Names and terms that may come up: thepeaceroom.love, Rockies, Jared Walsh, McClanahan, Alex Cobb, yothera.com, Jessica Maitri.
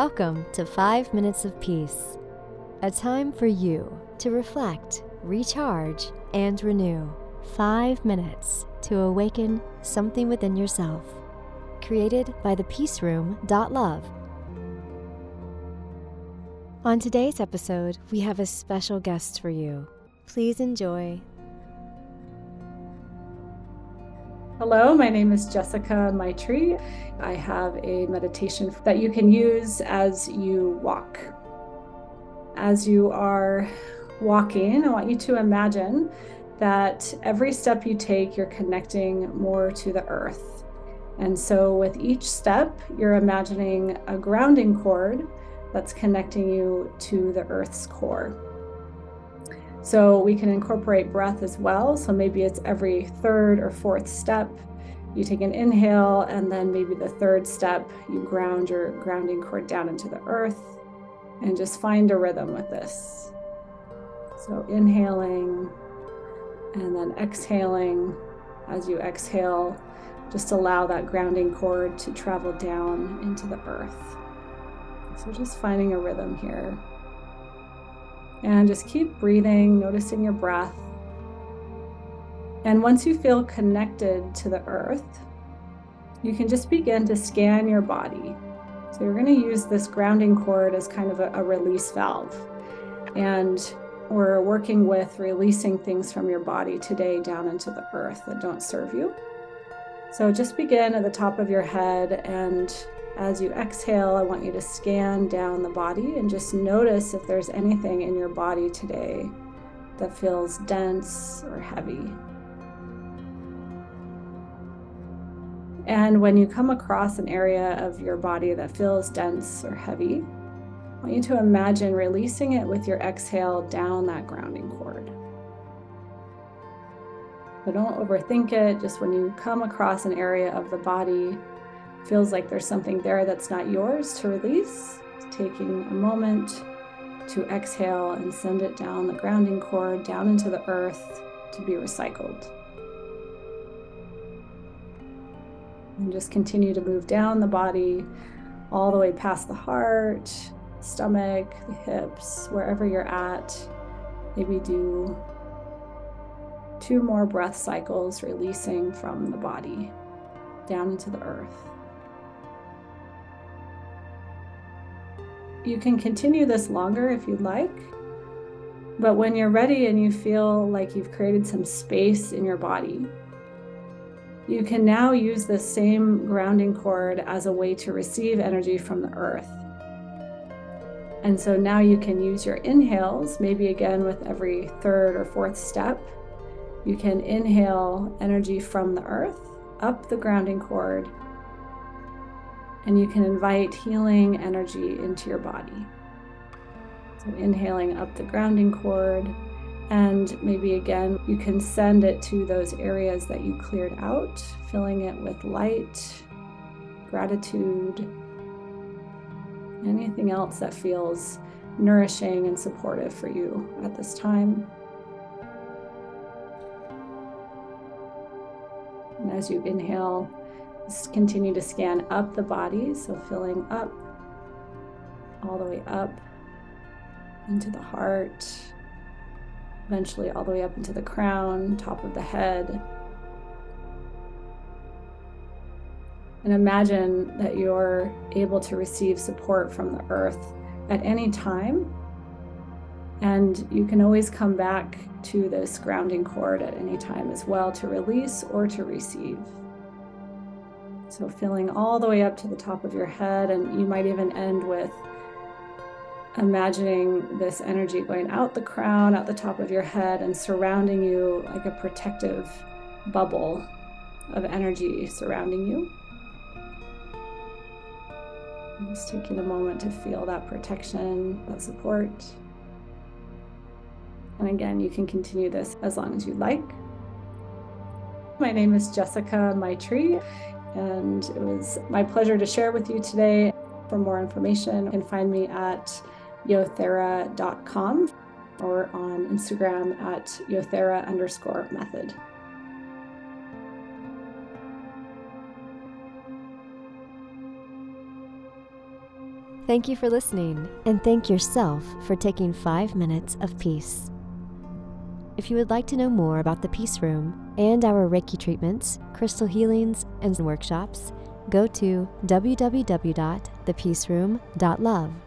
Welcome to 5 Minutes of Peace, a time for you to reflect, recharge, and renew. 5 minutes to awaken something within yourself. Created by thepeaceroom.love. On today's episode, we have a special guest for you. Please enjoy. Hello, my name is Jessica Maitri. I have a meditation that you can use as you walk. As you are walking, I want you to imagine that every step you take, you're connecting more to the earth. And so with each step, you're imagining a grounding cord that's connecting you to the earth's core. So we can incorporate breath as well. So maybe it's every third or fourth step, you take an inhale, and then maybe the third step, you ground your grounding cord down into the earth, and just find a rhythm with this. So inhaling and then exhaling. As you exhale, just allow that grounding cord to travel down into the earth. So just finding a rhythm here. And just keep breathing, noticing your breath. And once you feel connected to the earth, you can just begin to scan your body. So you're going to use this grounding cord as kind of a release valve. And we're working with releasing things from your body today down into the earth that don't serve you. So just begin at the top of your head, and as you exhale, I want you to scan down the body and just notice if there's anything in your body today that feels dense or heavy. And when you come across an area of your body that feels dense or heavy, I want you to imagine releasing it with your exhale down that grounding cord. So don't overthink it. Just when you come across an area of the body feels like there's something there that's not yours to release, taking a moment to exhale and send it down the grounding cord, down into the earth to be recycled. And just continue to move down the body, all the way past the heart, stomach, the hips, wherever you're at. Maybe do 2 more breath cycles, releasing from the body down into the earth. You can continue this longer if you'd like, but when you're ready and you feel like you've created some space in your body, you can now use the same grounding cord as a way to receive energy from the earth. And so now you can use your inhales, maybe again with every third or fourth step. You can inhale energy from the earth up the grounding cord, and you can invite healing energy into your body. So inhaling up the grounding cord, and maybe again, you can send it to those areas that you cleared out, filling it with light, gratitude, anything else that feels nourishing and supportive for you at this time. And as you inhale, continue to scan up the body, so filling up, all the way up into the heart, eventually all the way up into the crown, top of the head. And imagine that you're able to receive support from the earth at any time, and you can always come back to this grounding cord at any time as well to release or to receive. So filling all the way up to the top of your head, and you might even end with imagining this energy going out the crown, out the top of your head, and surrounding you like a protective bubble of energy surrounding you. I'm just taking a moment to feel that protection, that support. And again, you can continue this as long as you like. My name is Jessica Maitri, and it was my pleasure to share with you today. For more information, you can find me at yothera.com or on Instagram at yothera_method. Thank you for listening, and thank yourself for taking 5 minutes of peace. If you would like to know more about the Peace Room and our Reiki treatments, crystal healings, and workshops, go to www.thepeaceroom.love.